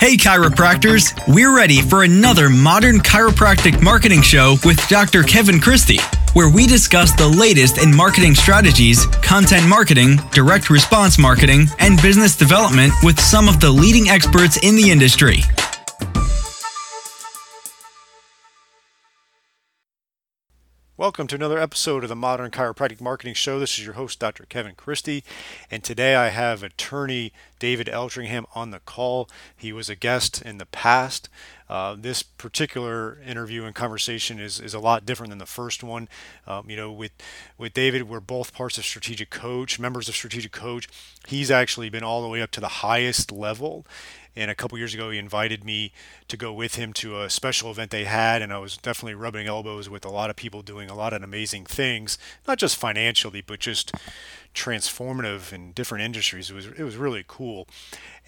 Hey chiropractors, we're ready for another modern chiropractic marketing show with Dr. Kevin Christie, where we discuss the latest in marketing strategies, content marketing, direct response marketing, and business development with some of the leading experts in the industry. Welcome to another episode of the Modern Chiropractic Marketing Show. This is your host, Dr. Kevin Christie, and today I have attorney David Eltringham on the call. He was a guest in the past. This particular interview and conversation is a lot different than the first one. With David, we're both parts of Strategic Coach, members of Strategic Coach. He's actually been all the way up to the highest level. And a couple years ago, he invited me to go with him to a special event they had. And I was definitely rubbing elbows with a lot of people doing a lot of amazing things, not just financially, but just transformative in different industries. It was really cool.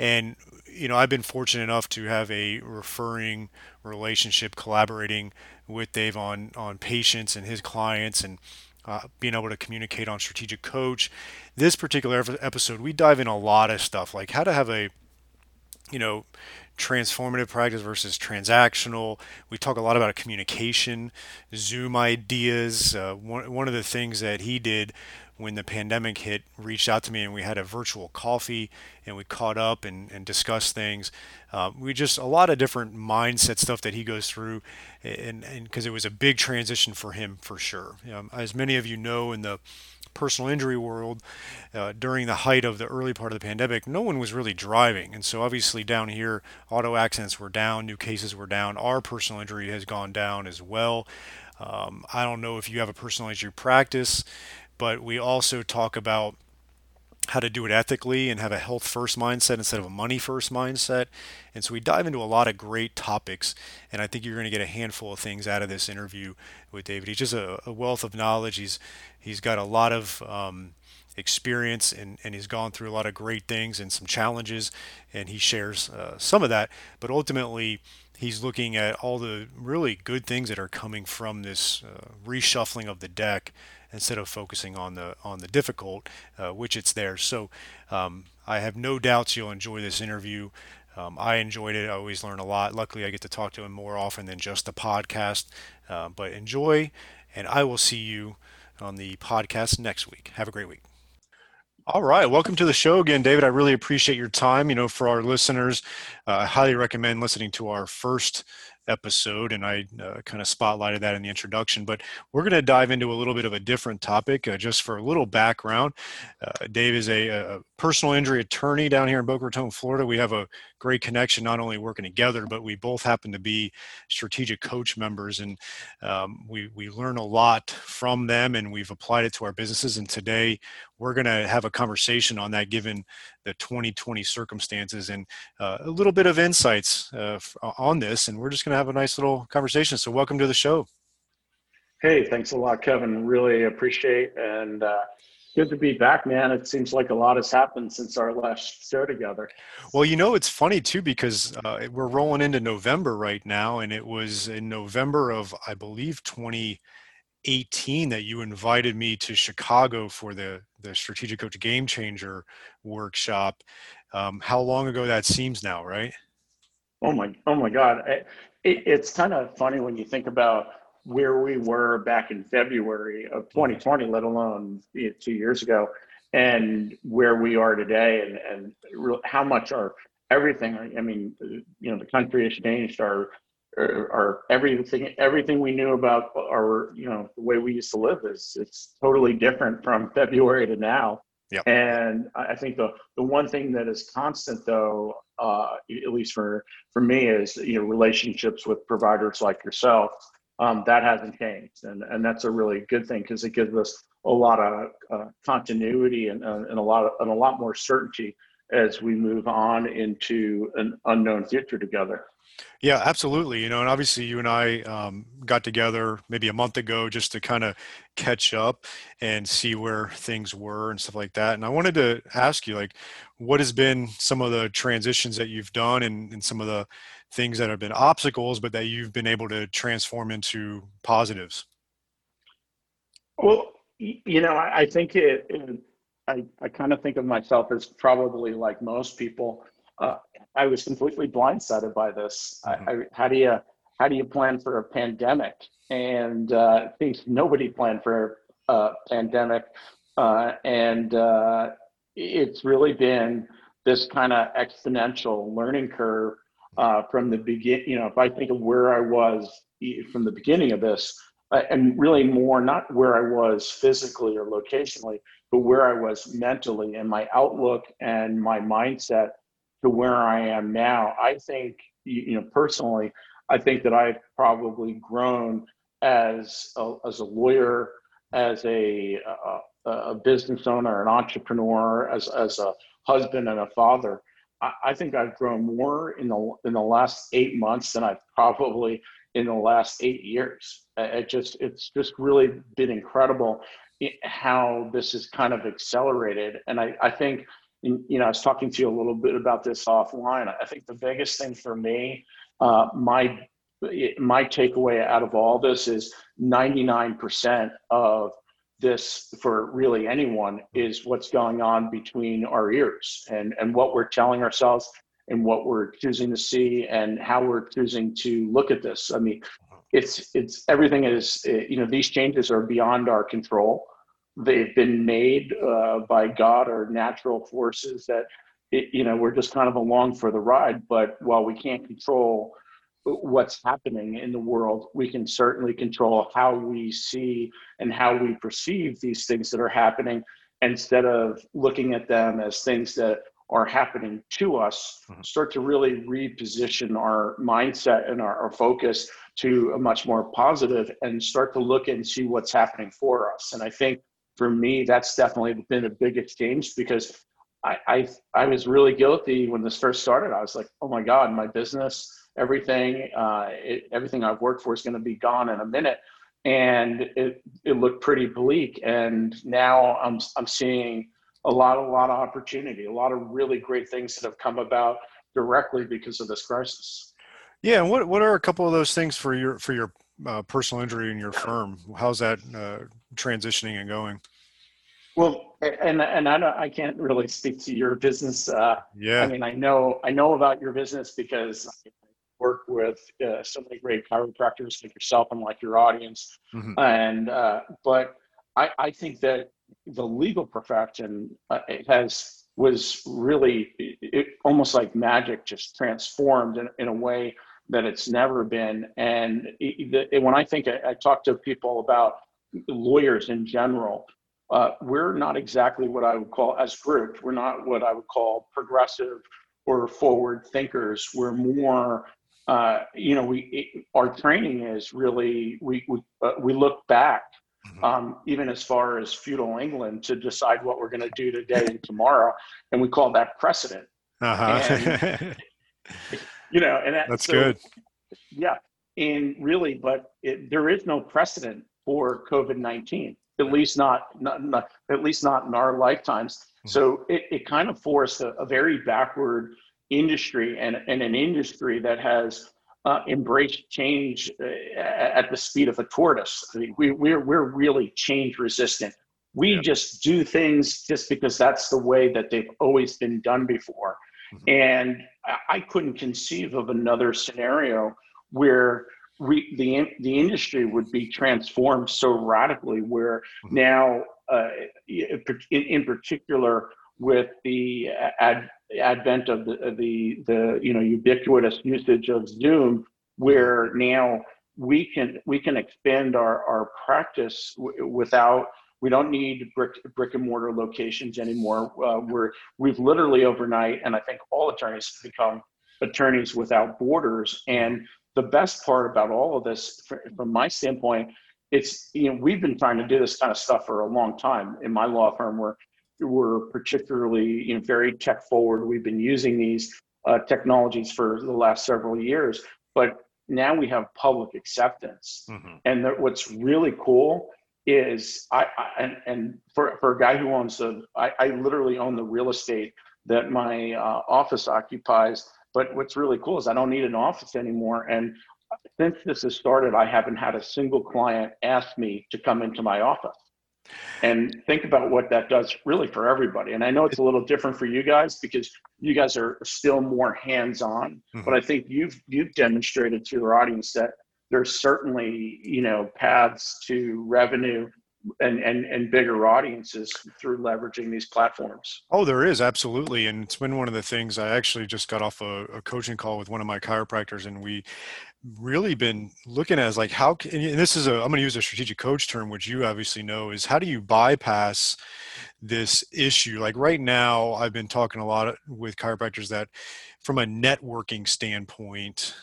And, you know, I've been fortunate enough to have a referring relationship collaborating with Dave on patients and his clients and being able to communicate on Strategic Coach. This particular episode, we dive in a lot of stuff, like how to have a transformative practice versus transactional. We talk a lot about communication, Zoom ideas. One of the things that he did when the pandemic hit, reached out to me and we had a virtual coffee and we caught up and discussed things. We just a lot of different mindset stuff that he goes through, and because it was a big transition for him for sure. As many of you know, in the personal injury world, during the height of the early part of the pandemic, no one was really driving. And so obviously down here, auto accidents were down, new cases were down. Our personal injury has gone down as well. I don't know if you have a personal injury practice, but we also talk about how to do it ethically and have a health first mindset instead of a money first mindset. And so we dive into a lot of great topics, and I think you're going to get a handful of things out of this interview with David. He's just a wealth of knowledge. He's got a lot of experience, and he's gone through a lot of great things and some challenges, and he shares some of that, but ultimately he's looking at all the really good things that are coming from this reshuffling of the deck instead of focusing on the difficult, which it's there. So I have no doubts you'll enjoy this interview. I enjoyed it. I always learn a lot. Luckily, I get to talk to him more often than just the podcast. But enjoy, and I will see you on the podcast next week. Have a great week. All right. Welcome to the show again, David. I really appreciate your time. You know, for our listeners, I highly recommend listening to our first episode, and I kind of spotlighted that in the introduction, but we're going to dive into a little bit of a different topic. Just for a little background, Dave is a personal injury attorney down here in Boca Raton, Florida. We have a great connection, not only working together, but we both happen to be Strategic Coach members, and we learn a lot from them, and we've applied it to our businesses. And today we're going to have a conversation on that, given the 2020 circumstances, and a little bit of insights on this, and we're just going to have a nice little conversation. So welcome to the show. Hey, thanks a lot, Kevin. Really appreciate, and good to be back, man. It seems like a lot has happened since our last show together. Well, you know, it's funny too, because we're rolling into November right now, and it was in November of, I believe, 2018 that you invited me to Chicago for the Strategic Coach Game Changer workshop. How long ago that seems now, right? Oh my God. It's kind of funny when you think about where we were back in February of 2020, let alone 2 years ago, and where we are today, and how much our everything, I mean, you know, the country has changed, our everything we knew about our, you know, the way we used to live it's totally different from February to now. Yep. And I think the one thing that is constant, though, at least for me, is, you know, relationships with providers like yourself. That hasn't changed, and that's a really good thing, because it gives us a lot of continuity and a lot more certainty as we move on into an unknown future together. Yeah, absolutely. You know, and obviously you and I got together maybe a month ago just to kind of catch up and see where things were and stuff like that. And I wanted to ask you, like, what has been some of the transitions that you've done, and some of the things that have been obstacles, but that you've been able to transform into positives? Well, you know, I think I kind of think of myself as probably like most people, I was completely blindsided by this. Mm-hmm. How do you plan for a pandemic? And I think nobody planned for a pandemic. And it's really been this kind of exponential learning curve from the beginning. You know, if I think of where I was from the beginning of this, and really more not where I was physically or locationally, but where I was mentally and my outlook and my mindset to where I am now, I think, you know, personally, I think that I've probably grown as a lawyer, as a business owner, an entrepreneur, as a husband and a father. I think I've grown more in the last 8 months than I've probably in the last 8 years. It's just really been incredible how this has kind of accelerated. And I think, you know, I was talking to you a little bit about this offline. I think the biggest thing for me, my takeaway out of all this is 99% of this, for really anyone, is what's going on between our ears and what we're telling ourselves and what we're choosing to see and how we're choosing to look at this. I mean, it's everything is, you know, these changes are beyond our control. They've been made by God or natural forces that, you know, we're just kind of along for the ride. But while we can't control what's happening in the world, we can certainly control how we see and how we perceive these things that are happening, instead of looking at them as things that are happening to us. Mm-hmm. Start to really reposition our mindset and our focus to a much more positive, and start to look and see what's happening for us. And I think for me, that's definitely been a big exchange, because I was really guilty when this first started. I was like, oh my God, my business, everything I've worked for is going to be gone in a minute. And it looked pretty bleak. And now I'm seeing a lot of opportunity, a lot of really great things that have come about directly because of this crisis. Yeah. And what are a couple of those things for your personal injury in your firm? How's that transitioning and going? Well, and I can't really speak to your business. Yeah. I mean, I know about your business because I work with so many great chiropractors like yourself and like your audience. Mm-hmm. But I think that the legal profession was really, it almost like magic, just transformed in a way that it's never been. And when I talk to people about lawyers in general, we're not exactly what I would call, as group, we're not what I would call progressive or forward thinkers. We're more, you know, our training is really, we look back. Mm-hmm. Even as far as feudal England, to decide what we're going to do today and tomorrow, and we call that precedent. Uh-huh. And, you know, and that's so good. Yeah, and really, but there is no precedent for COVID-19, at least not at least not in our lifetimes. Mm-hmm. So it kind of forced a very backward industry, and an industry that has embrace change at the speed of a tortoise. I mean, we're really change resistant. We yeah. just do things just because that's the way that they've always been done before. Mm-hmm. And I couldn't conceive of another scenario where the industry would be transformed so radically, where mm-hmm. now, in particular, with the advent of the you know, ubiquitous usage of Zoom, where now we can expand our practice without, we don't need brick and mortar locations anymore. We've literally overnight, and I think all attorneys become attorneys without borders. And the best part about all of this, from my standpoint, it's, you know, we've been trying to do this kind of stuff for a long time. In my law firm, we're particularly, you know, very tech forward. We've been using these technologies for the last several years, but now we have public acceptance. Mm-hmm. And what's really cool is for a guy who owns I literally own the real estate that my office occupies. But what's really cool is I don't need an office anymore. And since this has started, I haven't had a single client ask me to come into my office. And think about what that does really for everybody. And I know it's a little different for you guys because you guys are still more hands-on, mm-hmm. but I think you've demonstrated to your audience that there's certainly, you know, paths to revenue and bigger audiences through leveraging these platforms. Oh, there is, absolutely. And it's been one of the things. I actually just got off a coaching call with one of my chiropractors, and we really been looking at is like, how can, and this is I'm going to use a strategic coach term, which you obviously know, is how do you bypass this issue? Like right now, I've been talking a lot with chiropractors that from a networking standpoint,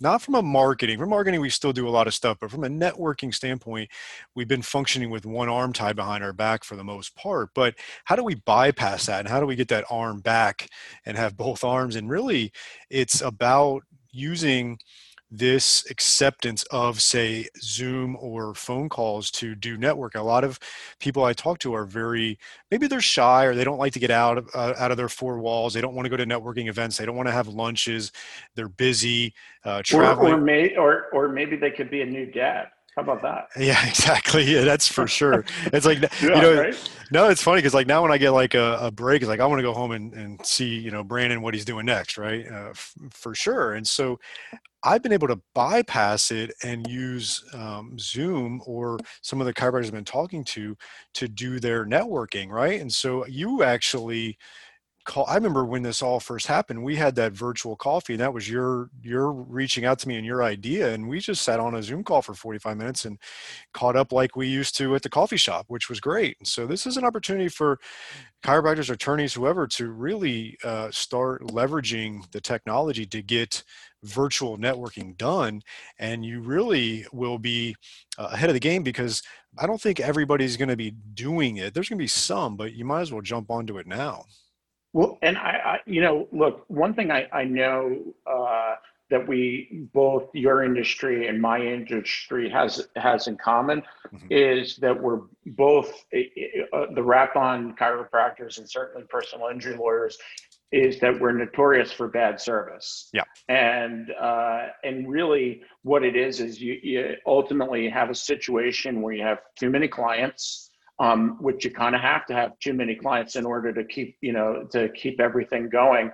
not from a marketing, we still do a lot of stuff, but from a networking standpoint, we've been functioning with one arm tied behind our back for the most part. But how do we bypass that? And how do we get that arm back and have both arms? And really, it's about using this acceptance of, say, Zoom or phone calls to do network. A lot of people I talk to are maybe they're shy, or they don't like to get out of their four walls. They don't want to go to networking events. They don't want to have lunches. They're busy traveling. Or maybe they could be a new dad. How about that? Yeah, exactly. Yeah, that's for sure. It's like, right? No, it's funny. Cause like now when I get like a break, it's like, I want to go home and see, Brandon, what he's doing next. Right. For sure. And so I've been able to bypass it and use Zoom or some of the chiropractors I've been talking to do their networking. Right. And so you actually I remember when this all first happened, we had that virtual coffee, and that was your reaching out to me and your idea. And we just sat on a Zoom call for 45 minutes and caught up like we used to at the coffee shop, which was great. And so this is an opportunity for chiropractors, attorneys, whoever, to really start leveraging the technology to get virtual networking done. And you really will be ahead of the game, because I don't think everybody's going to be doing it. There's going to be some, but you might as well jump onto it now. Well, and I look, one thing I know that both your industry and my industry has in common, mm-hmm. is that we're both the rap on chiropractors and certainly personal injury lawyers is that we're notorious for bad service. Yeah. And really what it is you ultimately have a situation where you have too many clients. Which you kind of have to have too many clients in order to keep everything going.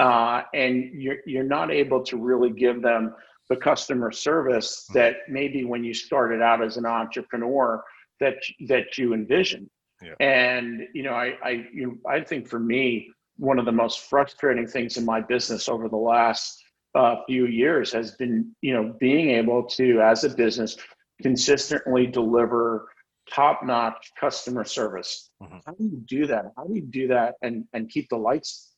And you're not able to really give them the customer service that maybe when you started out as an entrepreneur that you envisioned. Yeah. And, I think for me, one of the most frustrating things in my business over the last few years has been, being able to, as a business, consistently deliver top-notch customer service. Mm-hmm. How do you do that? And keep the lights?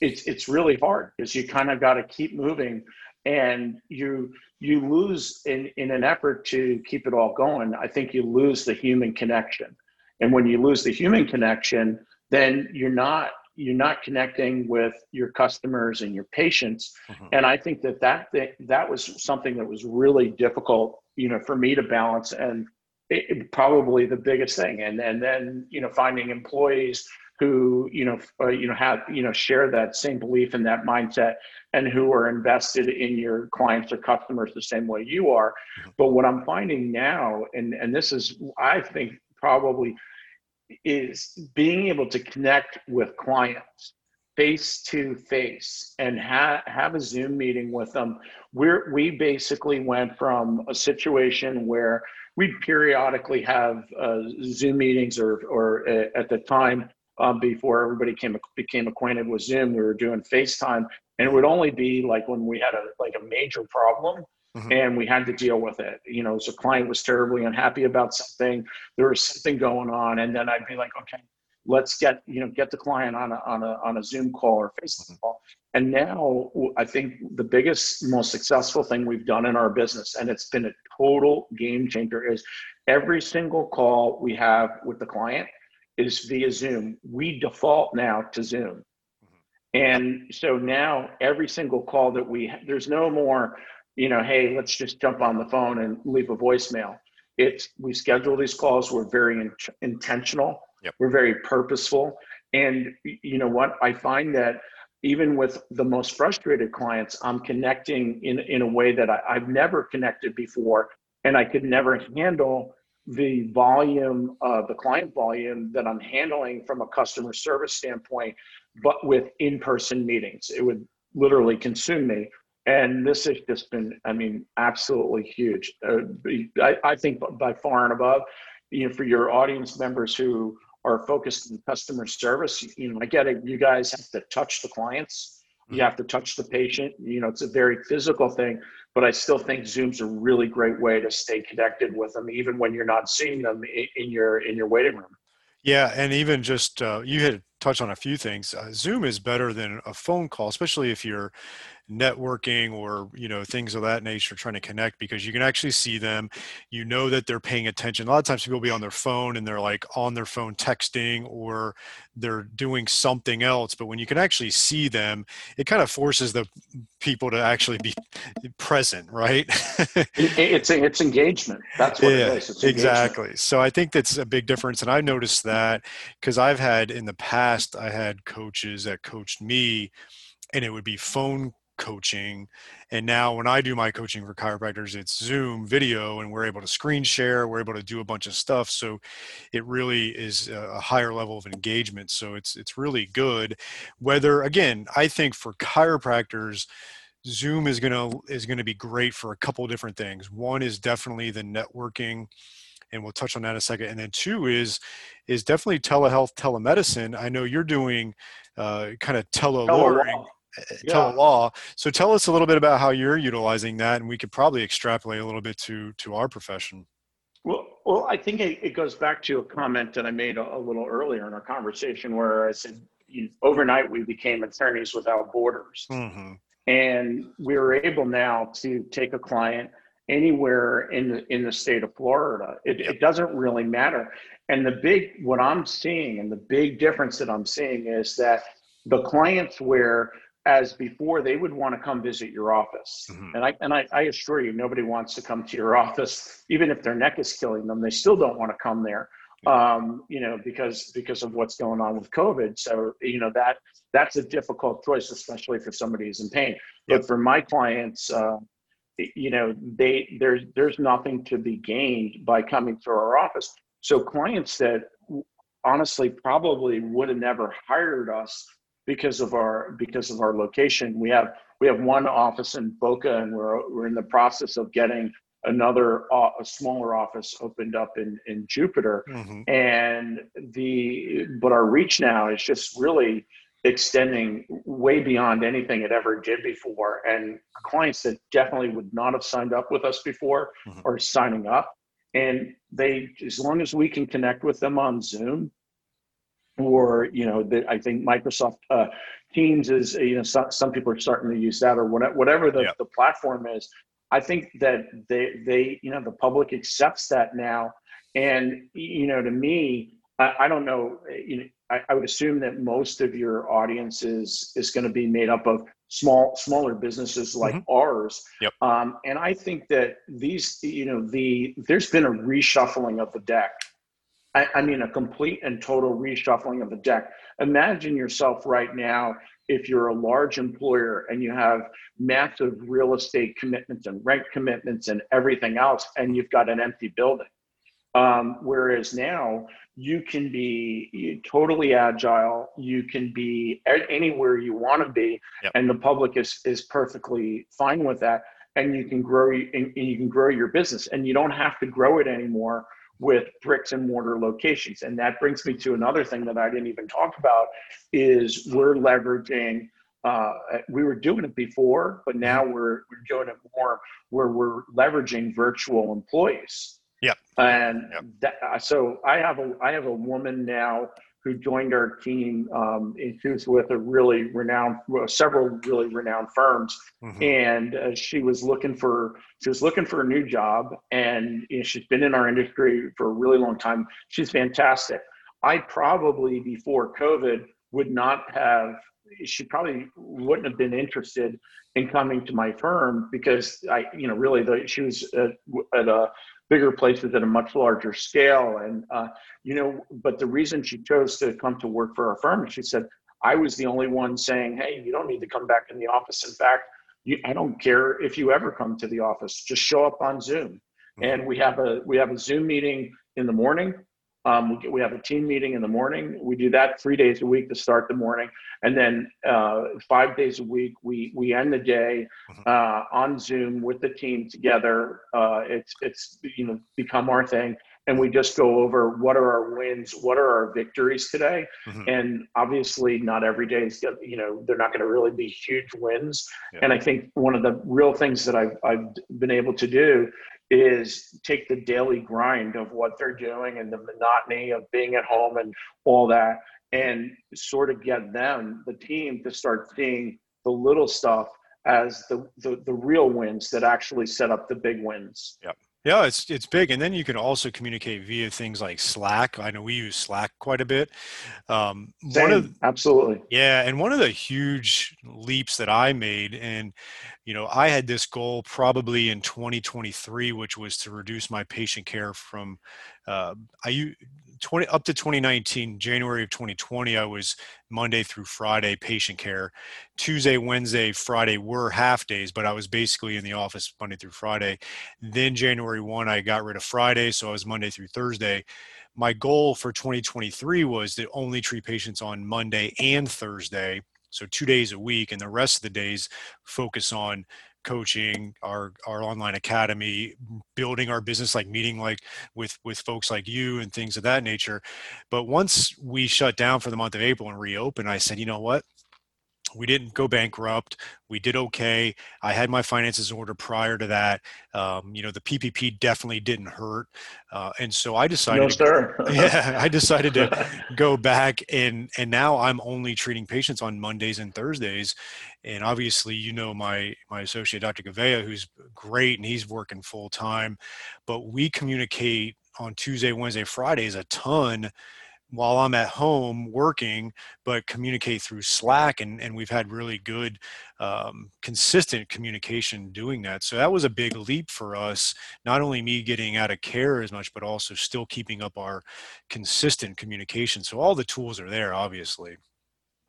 It's really hard, because you kind of got to keep moving, and you lose in an effort to keep it all going. I think you lose the human connection, and when you lose the human connection, then you're not connecting with your customers and your patients. Mm-hmm. And I think that was something that was really difficult, for me to balance. And it, probably the biggest thing, and then finding employees who have share that same belief and that mindset, and who are invested in your clients or customers the same way you are. But what I'm finding now, and this is, I think, probably is being able to connect with clients face to face and have a Zoom meeting with them. We basically went from a situation where we'd periodically have Zoom meetings, or at the time, before everybody became acquainted with Zoom, we were doing FaceTime, and it would only be like when we had a major problem, mm-hmm. and we had to deal with it. So a client was terribly unhappy about something, there was something going on, and then I'd be like, okay, let's get the client on a Zoom call or FaceTime mm-hmm. call. And now I think the biggest, most successful thing we've done in our business, and it's been a total game changer, is every single call we have with the client is via Zoom. We default now to Zoom. Mm-hmm. And so now every single call that there's no more, hey, let's just jump on the phone and leave a voicemail. We schedule these calls. We're very intentional. Yep. We're very purposeful. And you know what? I find that even with the most frustrated clients, I'm connecting in a way that I've never connected before, and I could never handle the volume, the client volume that I'm handling from a customer service standpoint, but with in-person meetings. It would literally consume me. And this has just been, I mean, absolutely huge. I think by far and above, you know, for your audience members who are focused on customer service, you know, I get it. You guys have to touch the clients. You have to touch the patient. You know, it's a very physical thing, but I still think Zoom's a really great way to stay connected with them, even when you're not seeing them in your waiting room. Yeah, and even just you had touched on a few things. Zoom is better than a phone call, especially if you're networking or, you know, things of that nature, trying to connect, because you can actually see them. You know that they're paying attention. A lot of times people will be on their phone and they're like on their phone texting or they're doing something else. But when you can actually see them, it kind of forces the people to actually be present, right? It's engagement. That's what it is. It's exactly. So I think that's a big difference. And I noticed that because I've had in the past, I had coaches that coached me and it would be phone coaching. And now when I do my coaching for chiropractors, it's Zoom video and we're able to screen share, we're able to do a bunch of stuff. So it really is a higher level of engagement. So it's really good. Whether, again, I think for chiropractors, Zoom is going to be great for a couple of different things. One is definitely the networking, and we'll touch on that in a second. And then two is definitely telehealth, telemedicine. I know you're doing kind of tele-law. Yeah. So tell us a little bit about how you're utilizing that, and we could probably extrapolate a little bit to our profession. Well, I think it goes back to a comment that I made a little earlier in our conversation where I said, overnight we became attorneys without borders. Mm-hmm. And we were able now to take a client anywhere in the state of Florida. It doesn't really matter. And what I'm seeing and the big difference that I'm seeing is that the clients where, as before, they would want to come visit your office. Mm-hmm. And I assure you, nobody wants to come to your office. Even if their neck is killing them, they still don't want to come there, because of what's going on with COVID. So, that's a difficult choice, especially for somebody who's in pain. Yep. But for my clients, there's nothing to be gained by coming to our office. So clients that honestly probably would have never hired us because of our location. We have one office in Boca, and we're in the process of getting another a smaller office opened up in Jupiter. Mm-hmm. But our reach now is just really extending way beyond anything it ever did before. And clients that definitely would not have signed up with us before mm-hmm. are signing up, and they, as long as we can connect with them on Zoom. Or, I think Microsoft Teams is, some people are starting to use that, or whatever the platform is. I think that they the public accepts that now. And, to me, I don't know, I would assume that most of your audience is going to be made up of smaller businesses like mm-hmm. ours. Yep. And I think that these, there's been a reshuffling of the deck. I mean, a complete and total reshuffling of the deck. Imagine yourself right now, if you're a large employer and you have massive real estate commitments and rent commitments and everything else, and you've got an empty building. Whereas now you can be totally agile. You can be anywhere you want to be. Yep. And the public is perfectly fine with that. And you can grow, and you can grow your business, and you don't have to grow it anymore with bricks and mortar locations. And that brings me to another thing that I didn't even talk about, is we're leveraging, we were doing it before, but now we're doing it more where we're leveraging virtual employees. Yeah. And so I have a woman now who joined our team, and she was with several really renowned firms. Mm-hmm. And she was looking for a new job, and she's been in our industry for a really long time. She's fantastic. I probably before COVID she probably wouldn't have been interested in coming to my firm, because she was at a bigger places at a much larger scale. And, but the reason she chose to come to work for our firm, she said, I was the only one saying, hey, you don't need to come back in the office. In fact, I don't care if you ever come to the office, just show up on Zoom. And we have a Zoom meeting in the morning. We have a team meeting in the morning. We do that 3 days a week to start the morning. And then 5 days a week, we end the day on Zoom with the team together. It's become our thing. And we just go over what are our wins, what are our victories today. And obviously not every day is, they're not going to really be huge wins. Yeah. And I think one of the real things that I've been able to do is take the daily grind of what they're doing and the monotony of being at home and all that, and sort of get the team to start seeing the little stuff as the real wins that actually set up the big wins. Yep. Yeah, it's big. And then you can also communicate via things like Slack. I know we use Slack quite a bit. Absolutely. Yeah. And one of the huge leaps that I made, and, I had this goal probably in 2023, which was to reduce my patient care from up to 2019, January of 2020, I was Monday through Friday patient care. Tuesday, Wednesday, Friday were half days, but I was basically in the office Monday through Friday. Then January 1, I got rid of Friday, so I was Monday through Thursday. My goal for 2023 was to only treat patients on Monday and Thursday, so 2 days a week, and the rest of the days focus on coaching, our online academy, building our business, meeting with folks like you and things of that nature. But once we shut down for the month of April and reopened, I said, you know what? We didn't go bankrupt. We did okay. I had my finances in order prior to that. The PPP definitely didn't hurt. And so I decided, I decided to go back and now I'm only treating patients on Mondays and Thursdays. And obviously, my associate, Dr. Gavea, who's great and he's working full time, but we communicate on Tuesday, Wednesday, Fridays a ton while I'm at home working, but communicate through Slack. And we've had really good, consistent communication doing that. So that was a big leap for us, not only me getting out of care as much, but also still keeping up our consistent communication. So all the tools are there, obviously.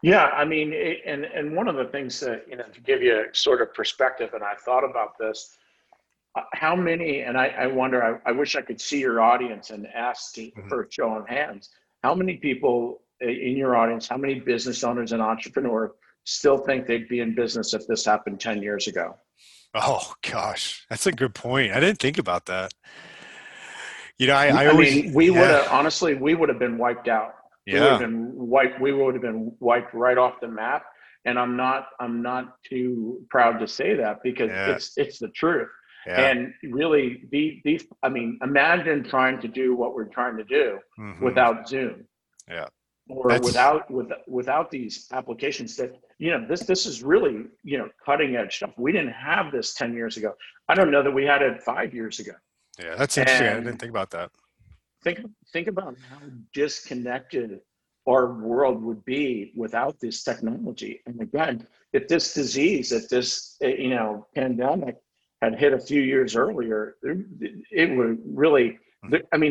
Yeah. And one of the things that, to give you a sort of perspective, and I thought about this, how many, and I wonder, I wish I could see your audience and ask for a show of hands. How many people in your audience, how many business owners and entrepreneurs still think they'd be in business if this happened 10 years ago? Oh, gosh, that's a good point. I didn't think about that. We would have been wiped out. Yeah. We would have been wiped right off the map. And I'm not too proud to say that because it's the truth. Yeah. And really, imagine trying to do what we're trying to do without Zoom, without these applications that this is really cutting edge stuff. We didn't have this 10 years ago. I don't know that we had it 5 years ago. Yeah, that's interesting. I didn't think about that. Think about how disconnected our world would be without this technology. And again, if this pandemic had hit a few years earlier, it would really,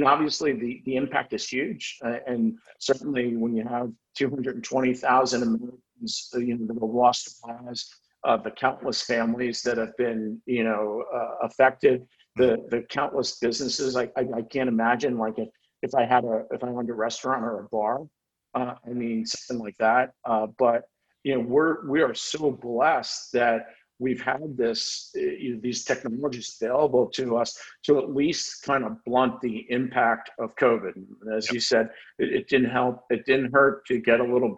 obviously the impact is huge. And certainly when you have 220,000 Americans that were lost to lives, the countless families that have been, affected, the countless businesses, I can't imagine if I owned a restaurant or a bar, something like that. But we are so blessed that we've had these technologies available to us to at least kind of blunt the impact of COVID. As you said, it didn't help. It didn't hurt to get a little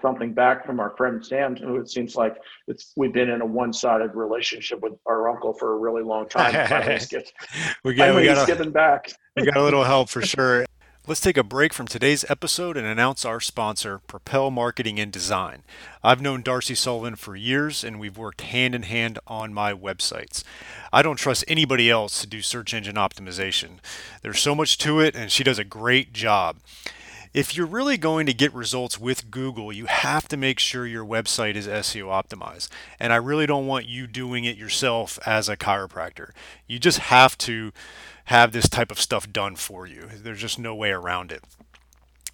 something back from our friend Sam, who it seems like we've been in a one-sided relationship with our uncle for a really long time. We got a little help for sure. Let's take a break from today's episode and announce our sponsor, Propel Marketing and Design. I've known Darcy Sullivan for years, and we've worked hand in hand on my websites. I don't trust anybody else to do search engine optimization. There's so much to it, and she does a great job. If you're really going to get results with Google, you have to make sure your website is SEO optimized. And I really don't want you doing it yourself as a chiropractor. You just have to have this type of stuff done for you. There's just no way around it.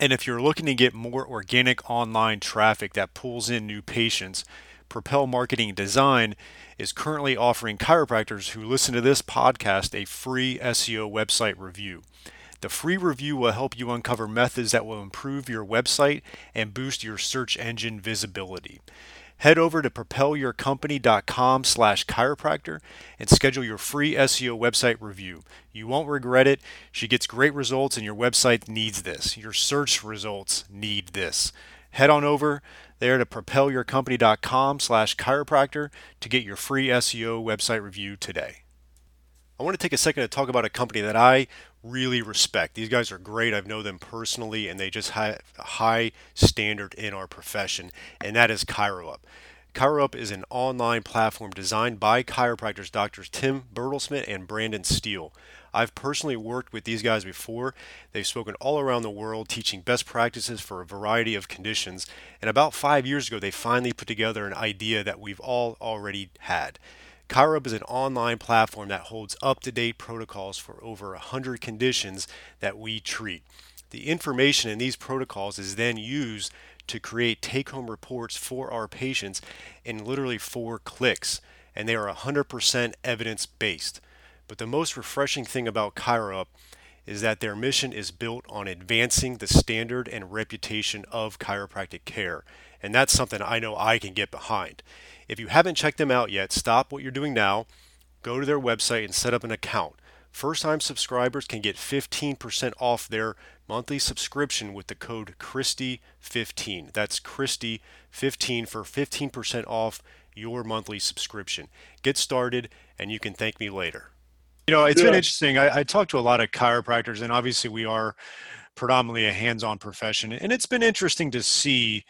And if you're looking to get more organic online traffic that pulls in new patients, Propel Marketing and Design is currently offering chiropractors who listen to this podcast a free SEO website review. The free review will help you uncover methods that will improve your website and boost your search engine visibility. Head over to propelyourcompany.com/chiropractor and schedule your free SEO website review. You won't regret it. She gets great results and your website needs this. Your search results need this. Head on over there to propelyourcompany.com/chiropractor to get your free SEO website review today. I want to take a second to talk about a company that I really respect. These guys are great. I know them personally, and they just have a high standard in our profession, and that is ChiroUp. ChiroUp is an online platform designed by chiropractors Drs. Tim Bertelsmith and Brandon Steele. I've personally worked with these guys before. They've spoken all around the world teaching best practices for a variety of conditions, and about 5 years ago, they finally put together an idea that we've all already had. ChiroUp is an online platform that holds up-to-date protocols for over 100 conditions that we treat. The information in these protocols is then used to create take-home reports for our patients in literally 4 clicks, and they are 100% evidence-based. But the most refreshing thing about ChiroUp is that their mission is built on advancing the standard and reputation of chiropractic care, and that's something I know I can get behind. If you haven't checked them out yet, stop what you're doing now, go to their website and set up an account. First-time subscribers can get 15% off their monthly subscription with the code Christie15. That's Christie15 for 15% off your monthly subscription. Get started, and you can thank me later. Been interesting. I talked to a lot of chiropractors, and obviously we are predominantly a hands-on profession, and it's been interesting to see.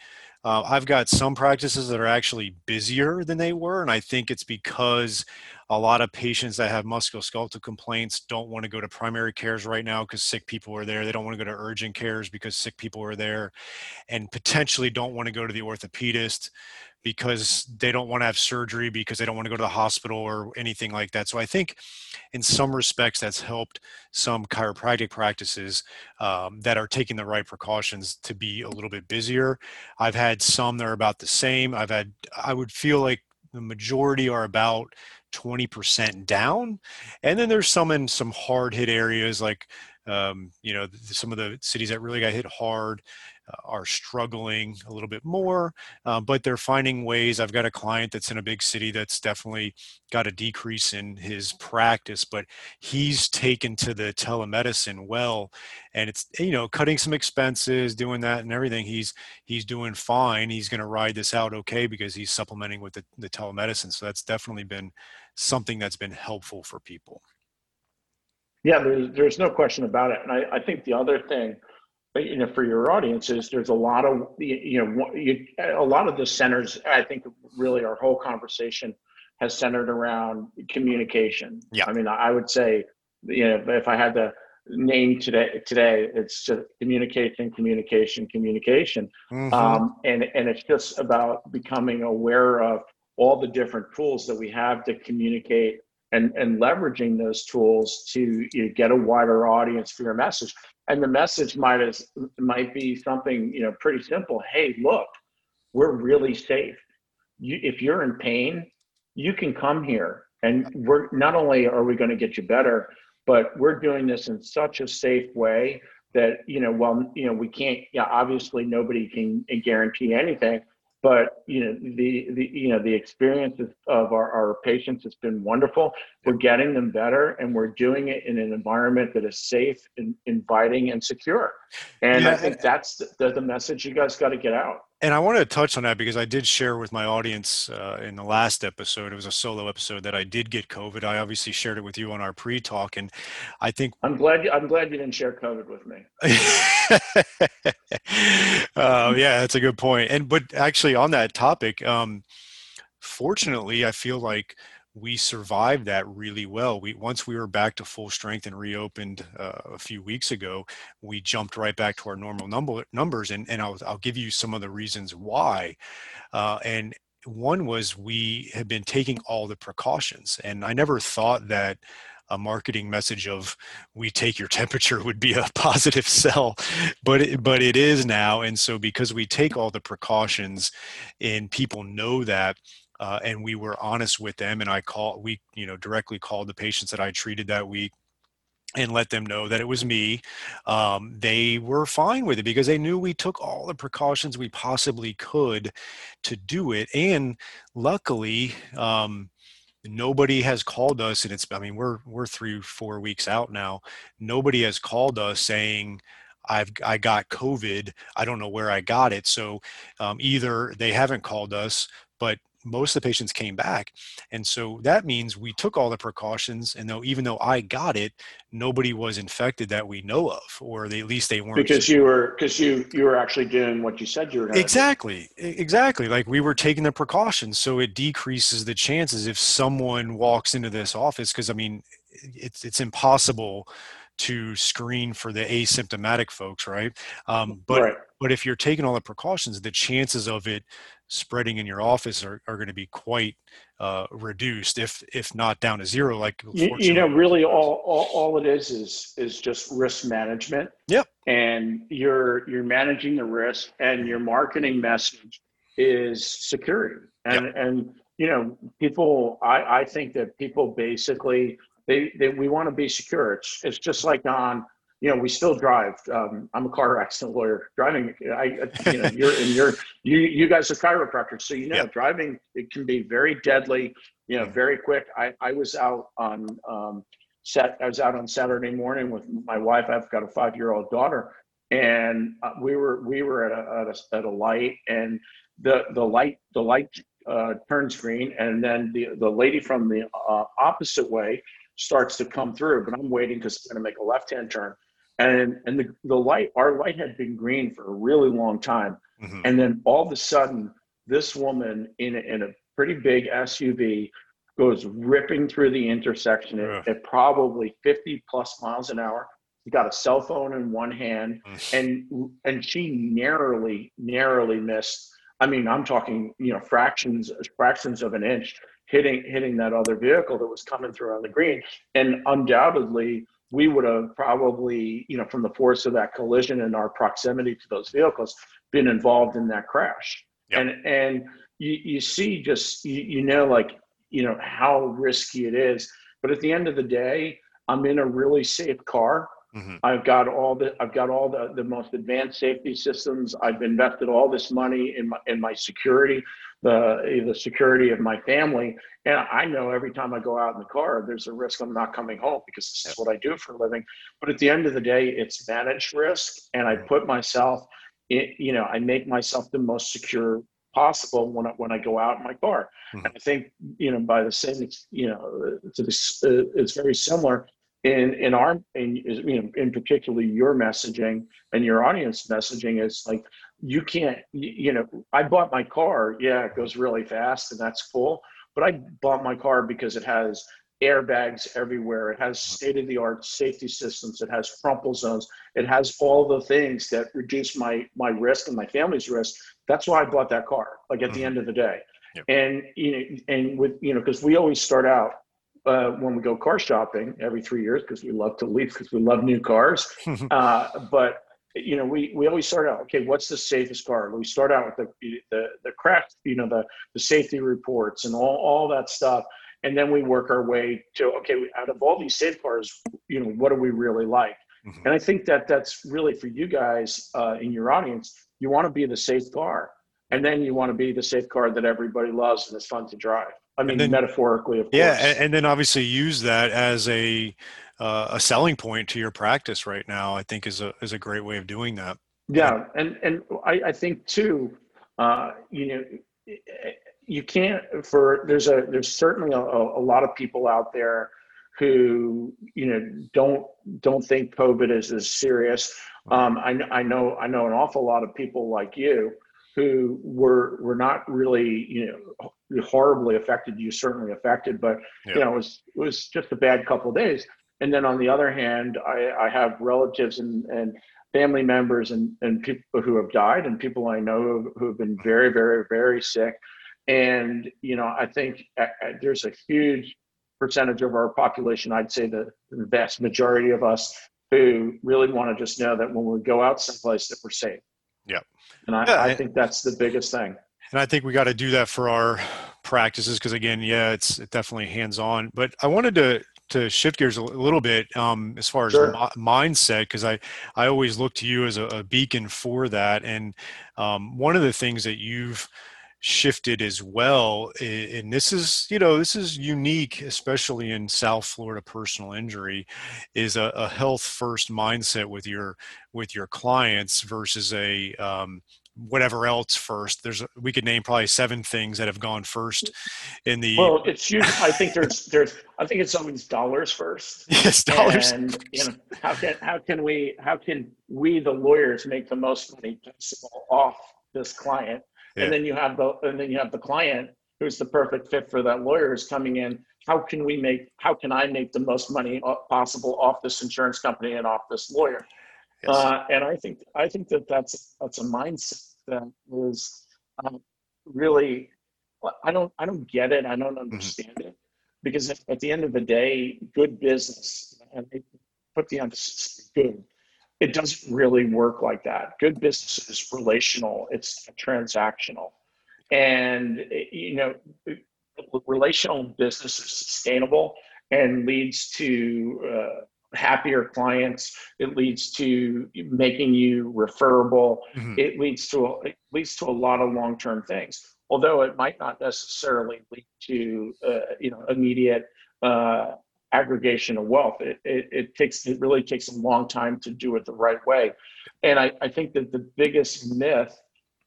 I've got some practices that are actually busier than they were, and I think it's because a lot of patients that have musculoskeletal complaints don't want to go to primary cares right now because sick people are there. They don't want to go to urgent cares because sick people are there, and potentially don't want to go to the orthopedist because they don't want to have surgery because they don't want to go to the hospital or anything like that. So I think in some respects that's helped some chiropractic practices that are taking the right precautions to be a little bit busier. I've had some that are about the same. I would feel like the majority are about 20% down. And then there's some in some hard hit areas like, some of the cities that really got hit hard are struggling a little bit more, but they're finding ways. I've got a client that's in a big city that's definitely got a decrease in his practice, but he's taken to the telemedicine well, and it's, cutting some expenses, doing that and everything. He's doing fine. He's going to ride this out okay because he's supplementing with the telemedicine. So that's definitely been something that's been helpful for people. Yeah, there's no question about it. And I think the other thing, for your audiences, there's a lot of, a lot of the centers, I think really our whole conversation has centered around communication. Yeah. I mean, I would say, if I had to name today, it's just communication. Mm-hmm. And it's just about becoming aware of all the different tools that we have to communicate and leveraging those tools to get a wider audience for your message. And the message might be something, pretty simple. Hey, look, we're really safe. If you're in pain, you can come here, and we're not only are we going to get you better, but we're doing this in such a safe way that we can't. Obviously, nobody can guarantee anything, but the experiences of our patients has been wonderful. We're getting them better, and we're doing it in an environment that is safe and inviting and secure. And I think that's the message you guys got to get out. And I want to touch on that because I did share with my audience in the last episode. It was a solo episode that I did get COVID. I obviously shared it with you on our pre-talk, and I think I'm glad you didn't share COVID with me. Yeah, that's a good point. But actually, on that topic, fortunately, I feel like we survived that really well. Once we were back to full strength and reopened a few weeks ago, we jumped right back to our normal numbers. And I'll give you some of the reasons why. And one was we had been taking all the precautions. And I never thought that a marketing message of "we take your temperature" would be a positive sell, but it is now. And so because we take all the precautions and people know that, and we were honest with them, and directly called the patients that I treated that week and let them know that it was me, they were fine with it because they knew we took all the precautions we possibly could to do it. And luckily, nobody has called us, and we're 3-4 weeks out now. Nobody has called us saying, I got COVID. I don't know where I got it. So either they haven't called us, but most of the patients came back. And so that means we took all the precautions, and even though I got it, nobody was infected that we know of, or at least they weren't. Because you were actually doing what you said you were going to do. Exactly. Like, we were taking the precautions. So it decreases the chances if someone walks into this office, because it's impossible to screen for the asymptomatic folks, right? But if you're taking all the precautions, the chances of it spreading in your office are going to be quite reduced, if not down to zero. Like, really, all it is just risk management. Yep. And you're managing the risk, and your marketing message is security. And yep. And people, I think that people basically. We want to be secure. It's just like we still drive. I'm a car accident lawyer. Driving, you guys are chiropractors, so yep. Driving, it can be very deadly. Very quick. I was out on Saturday morning with my wife. I've got a 5-year-old daughter, and we were at a light, and the light turns green, and then the lady from the opposite way starts to come through, but I'm waiting because it's going to make a left-hand turn. And our light had been green for a really long time. Mm-hmm. And then all of a sudden, this woman in a pretty big SUV goes ripping through the intersection at probably 50 plus miles an hour. She got a cell phone in one hand, and she narrowly missed. I'm talking, fractions of an inch, hitting that other vehicle that was coming through on the green. And undoubtedly, we would have probably, from the force of that collision and our proximity to those vehicles, been involved in that crash. Yep. And you see just, how risky it is. But at the end of the day, I'm in a really safe car. Mm-hmm. I've got all the most advanced safety systems. I've invested all this money in my security, the security of my family. And I know every time I go out in the car, there's a risk I'm not coming home, because this is what I do for a living. But at the end of the day, it's managed risk. And I put myself I make myself the most secure possible when I go out in my car. Mm-hmm. And I think, by the same, it's very similar. In particularly your messaging and your audience messaging is like, you can't, I bought my car. Yeah, it goes really fast, and that's cool. But I bought my car because it has airbags everywhere. It has state-of-the-art safety systems. It has crumple zones. It has all the things that reduce my risk and my family's risk. That's why I bought that car, like, at the end of the day. Yep. And, because we always start out, when we go car shopping every 3 years, because we love to leave, because we love new cars. But, we always start out, okay, what's the safest car? We start out with the crash, the safety reports and all that stuff. And then we work our way to, okay, out of all these safe cars, what do we really like? Mm-hmm. And I think that's really for you guys in your audience, you want to be the safe car. And then you want to be the safe car that everybody loves and is fun to drive. Metaphorically, of course. Yeah, and then obviously use that as a selling point to your practice right now, I think is a great way of doing that. Yeah, and I think too, you can't there's certainly a lot of people out there who don't think COVID is as serious. I know an awful lot of people like you who were not really horribly affected. You certainly affected, but it was just a bad couple of days. And then on the other hand, I have relatives and family members and people who have died, and people I know who have been very, very, very sick. And I think there's a huge percentage of our population, I'd say the vast majority of us, who really want to just know that when we go out someplace that we're safe. Yeah. And I think that's the biggest thing. And I think we got to do that for our practices because, again, it's definitely hands-on. But I wanted to shift gears a little bit as far as mindset, because I always look to you as a beacon for that. And one of the things that you've shifted as well, and this is unique, especially in South Florida personal injury, is a health first mindset with your clients versus a whatever else first. We could name probably 7 things that have gone first in the. Well, it's huge. I think I think it's always dollars first. Yes, dollars. And first. How can we the lawyers make the most money possible off this client? Yeah. And then you have the client who's the perfect fit for that lawyer is coming in. How can I make the most money possible off this insurance company and off this lawyer? Yes. And I think that's a mindset that is really, I don't get it. I don't understand it, because at the end of the day, good business, and they put the emphasis on good, it doesn't really work like that. Good business is relational. It's transactional. And, relational business is sustainable and leads to happier clients. It leads to making you referable. Mm-hmm. It leads to a lot of long-term things, although it might not necessarily lead to, immediate aggregation of wealth. It really takes a long time to do it the right way. And I think that the biggest myth,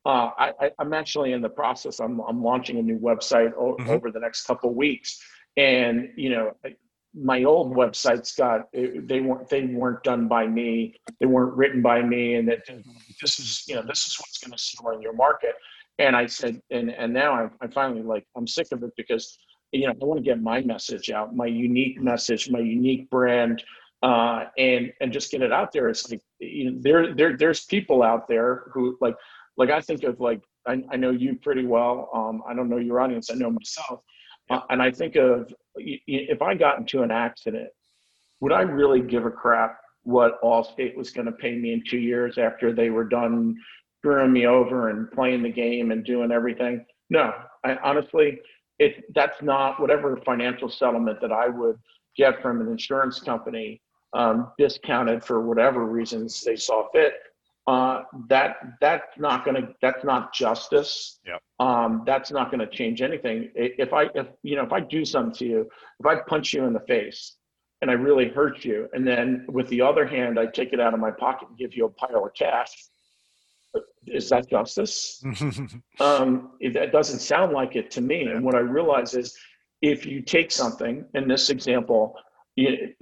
I'm actually in the process, I'm launching a new website over the next couple of weeks. And, my old websites they weren't done by me. They weren't written by me. And that this is what's going to sell in your market. And I said, and now I'm finally like, I'm sick of it because I want to get my message out, my unique message, my unique brand, and just get it out there. It's like, there's people out there who like I think of like, I know you pretty well. I don't know your audience. I know myself. And I think of, if I got into an accident, would I really give a crap what Allstate was going to pay me in 2 years after they were done screwing me over and playing the game and doing everything? No, I honestly, that's not whatever financial settlement that I would get from an insurance company, discounted for whatever reasons they saw fit. That's not justice. Yep. That's not going to change anything. If I do something to you, if I punch you in the face and I really hurt you, and then with the other hand, I take it out of my pocket and give you a pile of cash, is that justice? That doesn't sound like it to me. Yeah. And what I realize is if you take something, in this example,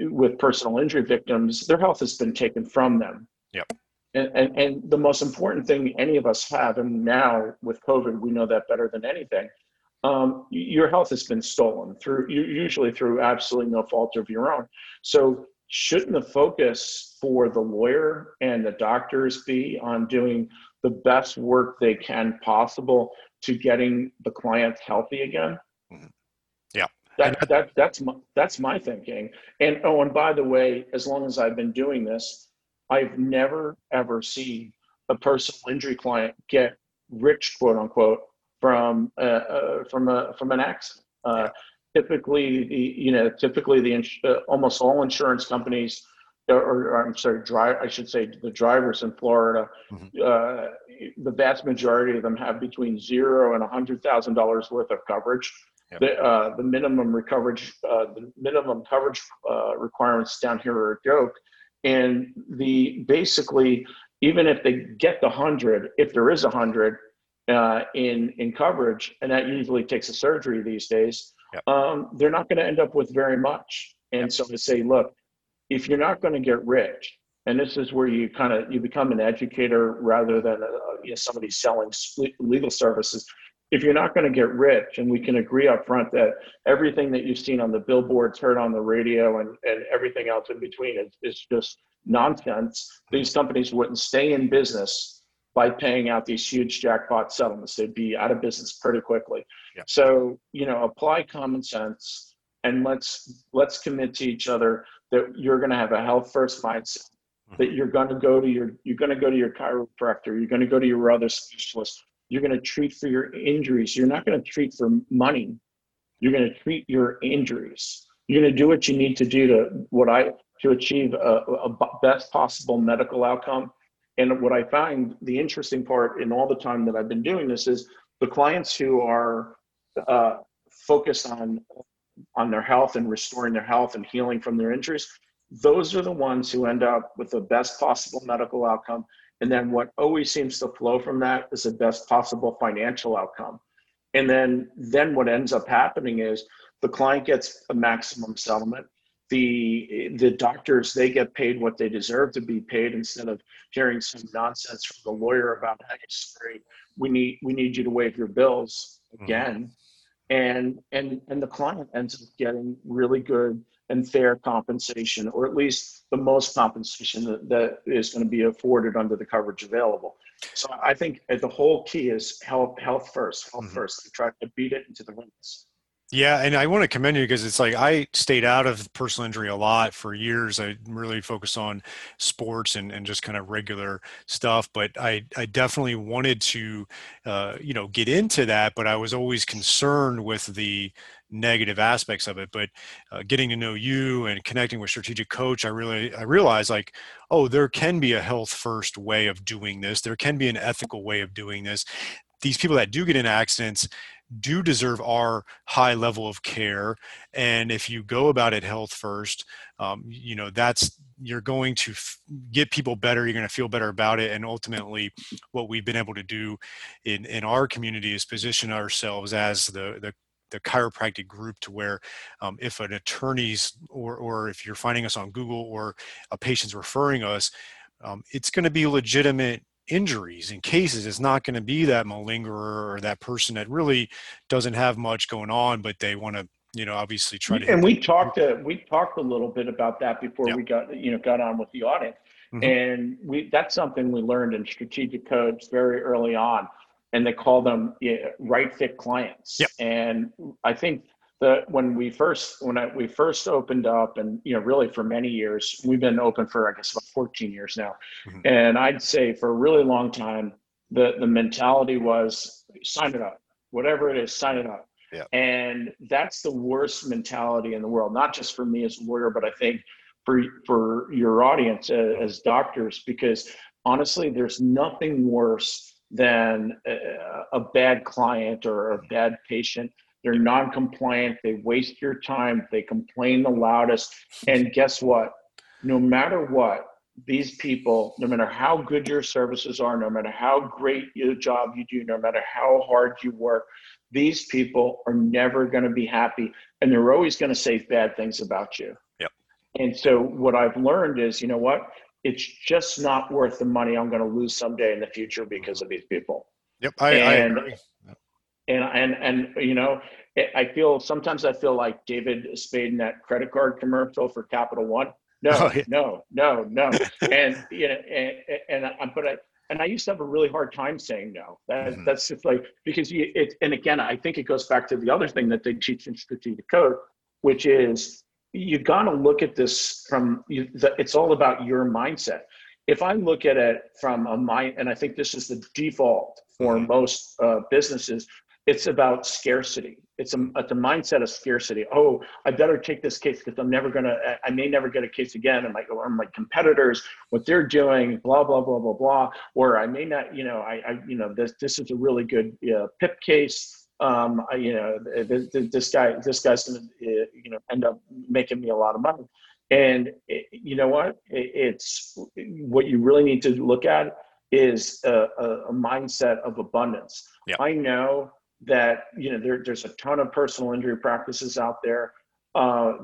with personal injury victims, their health has been taken from them. Yep. And the most important thing any of us have, and now with COVID, we know that better than anything, your health has been stolen usually through absolutely no fault of your own. So shouldn't the focus for the lawyer and the doctors be on doing the best work they can possible to getting the client healthy again? Mm-hmm. Yeah. That's my thinking. And and by the way, as long as I've been doing this, I've never, ever seen a personal injury client get rich, quote unquote, from an accident. Typically, almost all insurance companies, the drivers in Florida, the vast majority of them have between $0 and $100,000 worth of coverage. Yep. The minimum coverage requirements down here are a joke. And basically, even if they get the 100, if there is 100 in coverage, and that usually takes a surgery these days, yep. They're not going to end up with very much. And yep. So to say, look, if you're not going to get rich, and this is where you you become an educator rather than somebody selling legal services. If you're not going to get rich, and we can agree up front that everything that you've seen on the billboards, heard on the radio, and everything else in between is just nonsense, these companies wouldn't stay in business by paying out these huge jackpot settlements. They'd be out of business pretty quickly. Yeah. So, apply common sense and let's commit to each other that you're going to have a health first mindset, that you're going to go to your, you're going to go to your chiropractor, you're going to go to your other specialist, you're going to treat for your injuries. You're not going to treat for money. You're going to treat your injuries. You're going to do what you need to do to achieve a best possible medical outcome. And what I find the interesting part in all the time that I've been doing this is the clients who are focused on their health and restoring their health and healing from their injuries, those are the ones who end up with the best possible medical outcome. And then what always seems to flow from that is the best possible financial outcome. And then what ends up happening is the client gets a maximum settlement. The doctors, they get paid what they deserve to be paid instead of hearing some nonsense from the lawyer about, hey, sorry, we need you to waive your bills again. And the client ends up getting really good and fair compensation, or at least the most compensation that is going to be afforded under the coverage available. So I think the whole key is health first, to try to beat it into the limits. Yeah, and I want to commend you because it's like I stayed out of personal injury a lot for years. I really focused on sports and just kind of regular stuff, but I definitely wanted to, get into that, but I was always concerned with the negative aspects of it. But getting to know you and connecting with Strategic Coach, I realized like, oh, there can be a health first way of doing this. There can be an ethical way of doing this. These people that do get in accidents do deserve our high level of care. And if you go about it health first, you're going to get people better. You're going to feel better about it. And ultimately what we've been able to do in our community is position ourselves as the chiropractic group to where if an attorney's or if you're finding us on Google or a patient's referring us, it's going to be legitimate injuries and cases. It's not going to be that malingerer or that person that really doesn't have much going on, but they want to, obviously try to. And we talked a little bit about that before we got on with the audit, and that's something we learned in Strategic Coach very early on, and they call them right fit clients. Yep. And I think that when we first opened up, and really for many years, we've been open for I guess about 14 years now, and I'd say for a really long time the mentality was sign it up, whatever it is, sign it up. Yeah. And that's the worst mentality in the world, not just for me as a lawyer, but I think for your audience as doctors, because honestly there's nothing worse than a bad client or a bad patient. They're non-compliant, they waste your time, they complain the loudest. And guess what? No matter what, these people, no matter how good your services are, no matter how great your job you do, no matter how hard you work, these people are never going to be happy. And they're always going to say bad things about you. Yep. And so what I've learned is, you know what? It's just not worth the money I'm going to lose someday in the future because of these people. Yep, I agree. And I feel like David Spade in that credit card commercial for Capital One. No. And I used to have a really hard time saying no. That's just like, because again, I think it goes back to the other thing that they teach in Strategic Code, which is you got to look at this it's all about your mindset. If I look at it from a mind, and I think this is the default for most businesses, it's about scarcity. It's a mindset of scarcity. Oh, I better take this case because I may never get a case again. And my competitors, what they're doing, blah, blah, blah, blah, blah. Or I may not, this is a really good PIP case. This guy's going to, end up making me a lot of money. And you know what? It's what you really need to look at is a mindset of abundance. Yep. I know that there's a ton of personal injury practices out there.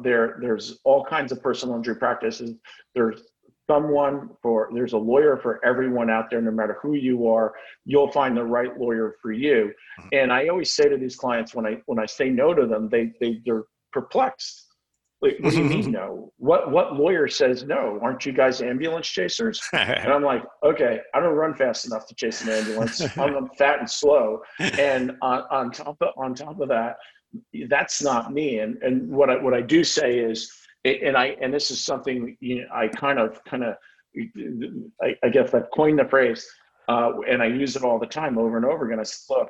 There's all kinds of personal injury practices. There's a lawyer for everyone out there, no matter who you are. You'll find the right lawyer for you. And I always say to these clients when I say no to them, they're perplexed. Like, what do you mean no? What lawyer says no? Aren't you guys ambulance chasers? And I'm like, okay, I don't run fast enough to chase an ambulance. I'm fat and slow. And on top of that, that's not me. And what I do say is, and this is something, you know, I kind of, I guess I've coined the phrase, and I use it all the time over and over again. I said, look,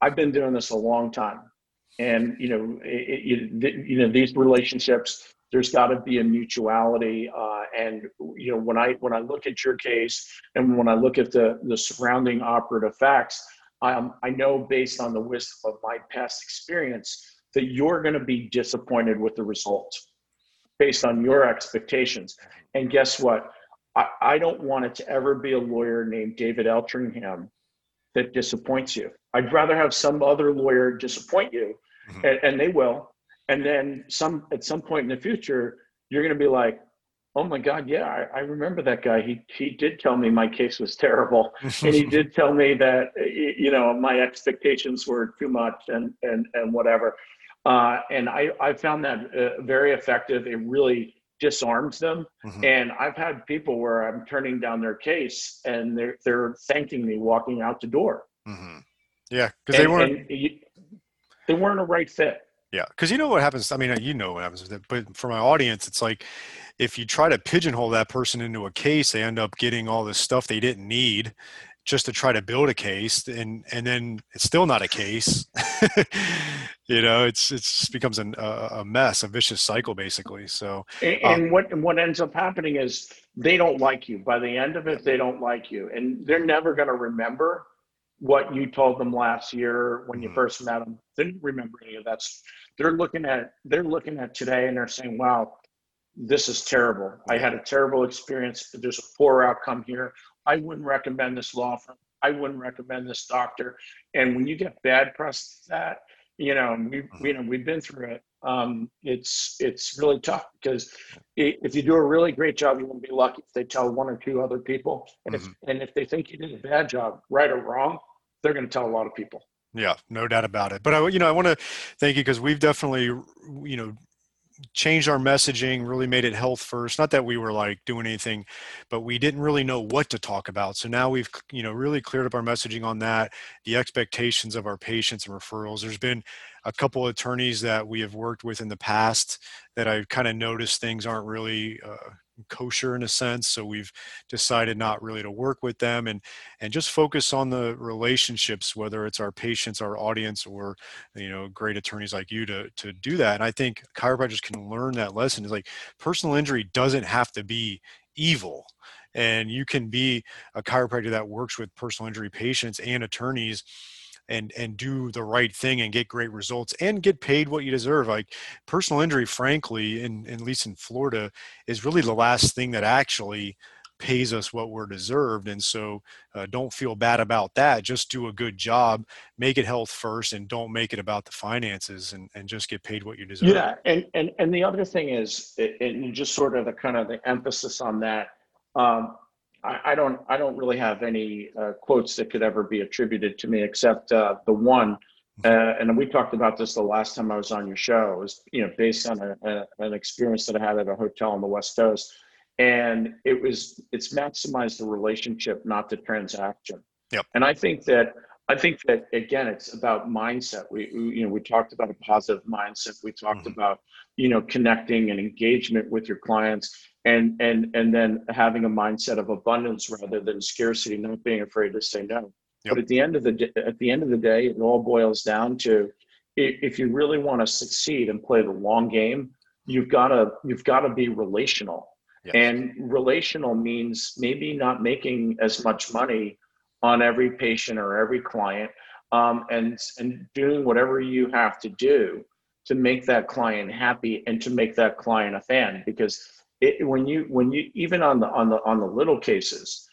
I've been doing this a long time. And, you know, these relationships, there's got to be a mutuality. And, you know, when I look at your case and when I look at the surrounding operative facts, I know based on the wisdom of my past experience that you're going to be disappointed with the results based on your expectations. And guess what? I don't want it to ever be a lawyer named David Eltringham that disappoints you. I'd rather have some other lawyer disappoint you, mm-hmm. and they will. And then at some point in the future, you're going to be like, oh my God, yeah, I remember that guy. He did tell me my case was terrible. And he did tell me that, you know, my expectations were too much and whatever. And I found that very effective. It really disarms them. Mm-hmm. And I've had people where I'm turning down their case and they're thanking me walking out the door. Mm-hmm. Yeah. Cause they weren't a right fit. Yeah. Cause you know what happens. I mean, you know what happens with it, but for my audience, it's like, if you try to pigeonhole that person into a case, they end up getting all this stuff they didn't need just to try to build a case. And then it's still not a case, you know, it's just becomes a mess, a vicious cycle basically. So, and what ends up happening is they don't like you. By the end of it, they don't like you, and they're never going to remember what you told them last year when you mm-hmm. first met them. They didn't remember any of that. They're looking at today and they're saying, wow, this is terrible. I had a terrible experience. There's a poor outcome here. I wouldn't recommend this law firm. I wouldn't recommend this doctor. And when you get bad press that, you know, we've been through it. It's really tough because if you do a really great job, you won't be lucky if they tell one or two other people. And mm-hmm. if they think you did a bad job, right or wrong, they're going to tell a lot of people. Yeah, no doubt about it. But I want to thank you because we've definitely, you know, changed our messaging, really made it health first. Not that we were like doing anything, but we didn't really know what to talk about. So now we've, you know, really cleared up our messaging on that, the expectations of our patients and referrals. There's been a couple of attorneys that we have worked with in the past that I've kind of noticed things aren't really kosher in a sense. So we've decided not really to work with them and just focus on the relationships, whether it's our patients, our audience, or, you know, great attorneys like you to do that. And I think chiropractors can learn that lesson. It's like personal injury doesn't have to be evil. And you can be a chiropractor that works with personal injury patients and attorneys and do the right thing and get great results and get paid what you deserve. Like personal injury, frankly, at least in Florida, is really the last thing that actually pays us what we're deserved. And so don't feel bad about that. Just do a good job, make it health first, and don't make it about the finances and just get paid what you deserve. Yeah. And the other thing is, and just sort of the kind of the emphasis on that, I don't really have any quotes that could ever be attributed to me except the one, and we talked about this the last time I was on your show. It was, you know, based on an experience that I had at a hotel on the West Coast, and it's maximize the relationship, not the transaction. Yep. And I think that again, it's about mindset. We talked about a positive mindset. We talked mm-hmm. about, you know, connecting and engagement with your clients. And then having a mindset of abundance rather than scarcity, not being afraid to say no. Yep. But at the end of the day, it all boils down to, if you really want to succeed and play the long game, you've got to be relational. Yes. And relational means maybe not making as much money on every patient or every client, and doing whatever you have to do to make that client happy and to make that client a fan, because when you even on the little cases,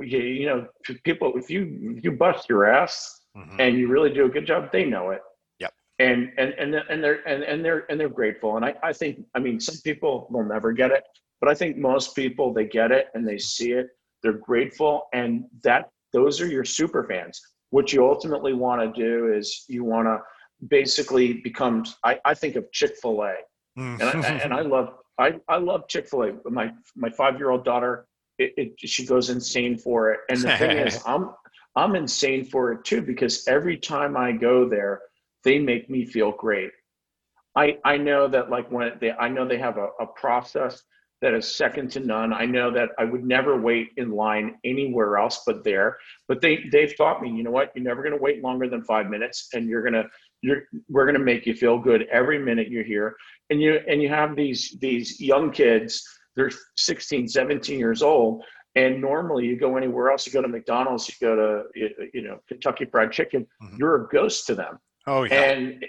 you know, people, if you bust your ass mm-hmm. and you really do a good job, they know it. Yep. And they're grateful. And I think, I mean, some people will never get it, but I think most people, they get it and they see it. They're grateful, and those are your super fans. What you ultimately want to do is you want to basically become. I think of Chick-fil-A, mm-hmm. and I love Chick-fil-A. My 5-year-old daughter, she goes insane for it. And the thing is, I'm insane for it too, because every time I go there, they make me feel great. I know that like when they, I know they have a process that is second to none. I know that I would never wait in line anywhere else but there, but they've taught me, you know what, you're never going to wait longer than 5 minutes, and we're going to make you feel good every minute you're here. And you have these young kids, they're 16, 17 years old. And normally you go anywhere else, you go to McDonald's, you go to, Kentucky Fried Chicken, mm-hmm. You're a ghost to them. Oh, yeah. And,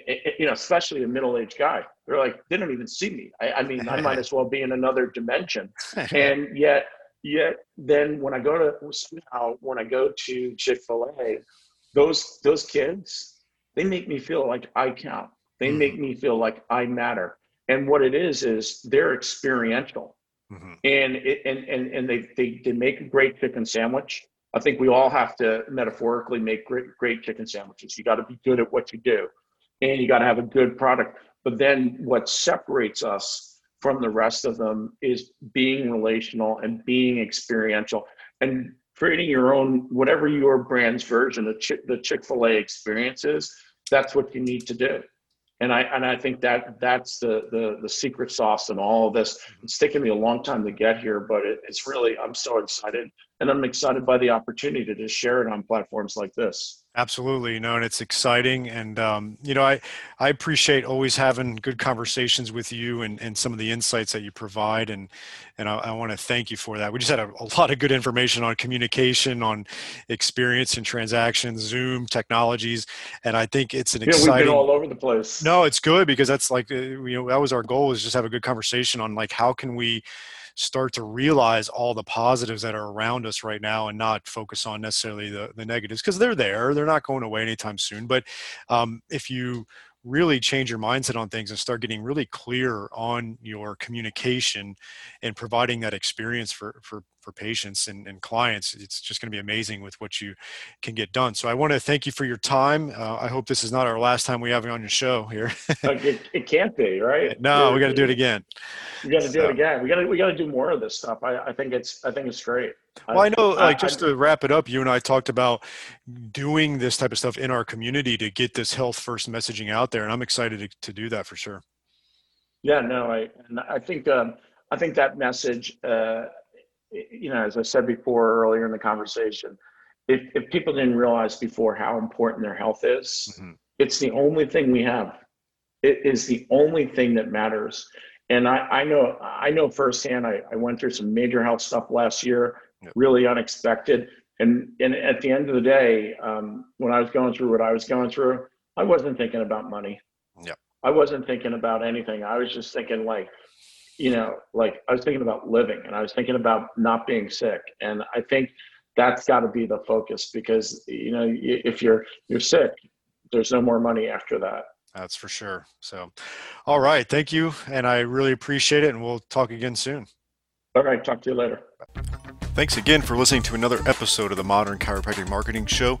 especially a middle-aged guy, they're like, they don't even see me. I might as well be in another dimension. And yet then when I go to Chick-fil-A, those kids, they make me feel like I count. They mm-hmm. make me feel like I matter. And what it is they're experiential. Mm-hmm. And they make a great chicken sandwich. I think we all have to metaphorically make great chicken sandwiches. You got to be good at what you do, and you got to have a good product. But then what separates us from the rest of them is being relational and being experiential and creating your own, whatever your brand's version of the Chick-fil-A experience is. That's what you need to do. And I think that's the secret sauce in all of this. It's taken me a long time to get here, but it's really, I'm so excited, and I'm excited by the opportunity to just share it on platforms like this. Absolutely. And it's exciting. And, I appreciate always having good conversations with you and some of the insights that you provide. And I want to thank you for that. We just had a lot of good information on communication, on experience and transactions, Zoom technologies. And I think it's an exciting. We've been all over the place. No, it's good, because that's like, that was our goal, is just have a good conversation on like, how can we start to realize all the positives that are around us right now and not focus on necessarily the negatives, because they're there. They're not going away anytime soon. But if you really change your mindset on things and start getting really clear on your communication and providing that experience for patients and clients, it's just going to be amazing with what you can get done. So I want to thank you for your time. I hope this is not our last time we have you on your show here. It can't be, right? No, we got to do it again. We got to do more of this stuff. I think it's great. Well, I know, like, just to wrap it up, you and I talked about doing this type of stuff in our community to get this health first messaging out there. And I'm excited to do that for sure. Yeah, no, I think that message, as I said before, earlier in the conversation, if people didn't realize before how important their health is, mm-hmm. It's the only thing we have. It is the only thing that matters. And I know firsthand, I went through some major health stuff last year, yep. Really unexpected. And at the end of the day, when I was going through what I was going through, I wasn't thinking about money. Yep. I wasn't thinking about anything. I was just thinking I was thinking about living, and I was thinking about not being sick. And I think that's got to be the focus, because, if you're sick, there's no more money after that. That's for sure. So, all right. Thank you. And I really appreciate it. And we'll talk again soon. All right. Talk to you later. Thanks again for listening to another episode of the Modern Chiropractic Marketing Show.